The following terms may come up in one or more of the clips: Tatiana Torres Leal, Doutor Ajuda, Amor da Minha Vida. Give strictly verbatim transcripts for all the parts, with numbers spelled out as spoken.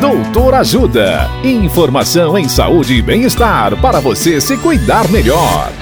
Doutor Ajuda. Informação em saúde e bem-estar para você se cuidar melhor.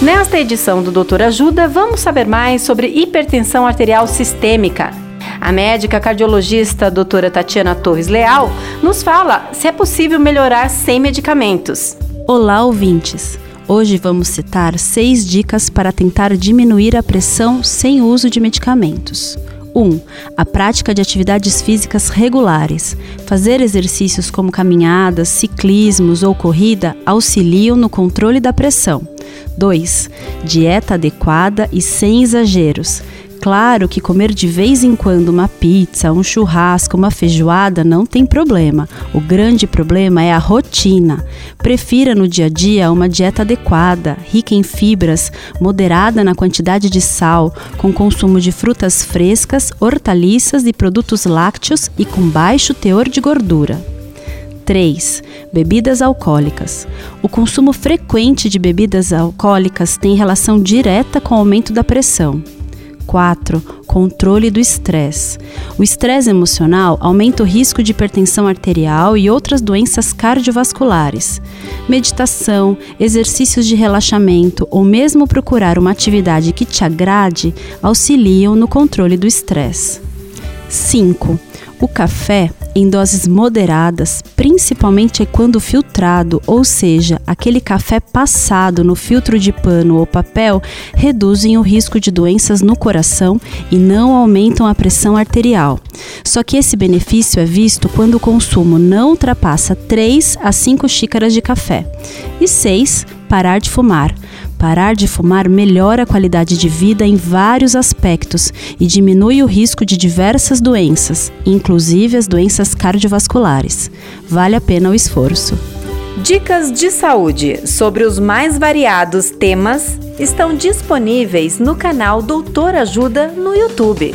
Nesta edição do Doutor Ajuda, vamos saber mais sobre hipertensão arterial sistêmica. A médica cardiologista doutora Tatiana Torres Leal nos fala se é possível melhorar sem medicamentos. Olá, ouvintes! Hoje vamos citar seis dicas para tentar diminuir a pressão sem uso de medicamentos. um. A prática de atividades físicas regulares. Fazer exercícios como caminhadas, ciclismos ou corrida auxiliam no controle da pressão. dois. Dieta adequada e sem exageros. Claro que comer de vez em quando uma pizza, um churrasco, uma feijoada não tem problema. O grande problema é a rotina. Prefira no dia a dia uma dieta adequada, rica em fibras, moderada na quantidade de sal, com consumo de frutas frescas, hortaliças e produtos lácteos e com baixo teor de gordura. três. Bebidas alcoólicas. O consumo frequente de bebidas alcoólicas tem relação direta com o aumento da pressão. quatro. Controle do estresse. O estresse emocional aumenta o risco de hipertensão arterial e outras doenças cardiovasculares. Meditação, exercícios de relaxamento ou mesmo procurar uma atividade que te agrade auxiliam no controle do estresse. cinco. O café, em doses moderadas, principalmente quando filtrado, ou seja, aquele café passado no filtro de pano ou papel, reduzem o risco de doenças no coração e não aumentam a pressão arterial. Só que esse benefício é visto quando o consumo não ultrapassa três a cinco xícaras de café. E seis. Parar de fumar. Parar de fumar melhora a qualidade de vida em vários aspectos e diminui o risco de diversas doenças, inclusive as doenças cardiovasculares. Vale a pena o esforço. Dicas de saúde sobre os mais variados temas estão disponíveis no canal Doutor Ajuda no YouTube.